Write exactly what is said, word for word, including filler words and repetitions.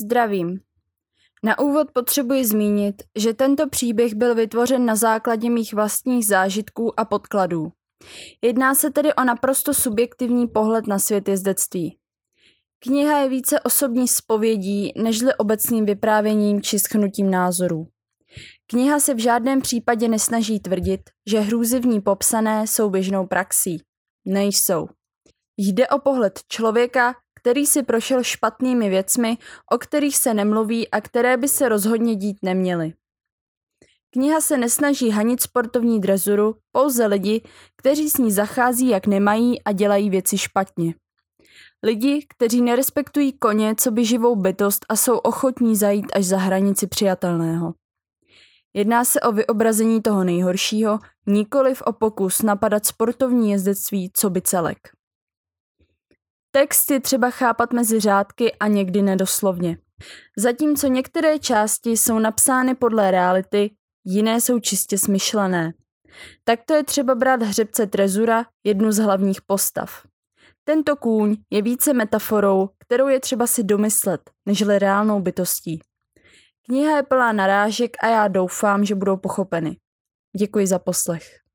Zdravím. Na úvod potřebuji zmínit, že tento příběh byl vytvořen na základě mých vlastních zážitků a podkladů. Jedná se tedy o naprosto subjektivní pohled na svět jezdectví. Kniha je více osobní zpovědí nežli obecným vyprávěním či schnutím názorů. Kniha se v žádném případě nesnaží tvrdit, že hrůzy v ní popsané jsou běžnou praxí. Nejsou. Jde o pohled člověka, který si prošel špatnými věcmi, o kterých se nemluví a které by se rozhodně dít neměly. Kniha se nesnaží hanit sportovní drezuru, pouze lidi, kteří s ní zachází jak nemají a dělají věci špatně. Lidi, kteří nerespektují koně, co by živou bytost a jsou ochotní zajít až za hranici přijatelného. Jedná se o vyobrazení toho nejhoršího, nikoliv o pokus napadat sportovní jezdectví co by celek. Text je třeba chápat mezi řádky a někdy nedoslovně. Zatímco některé části jsou napsány podle reality, jiné jsou čistě smyšlené. Takto je třeba brát hřebce Trezura, jednu z hlavních postav. Tento kůň je více metaforou, kterou je třeba si domyslet, nežli reálnou bytostí. Kniha je plná narážek a já doufám, že budou pochopeny. Děkuji za poslech.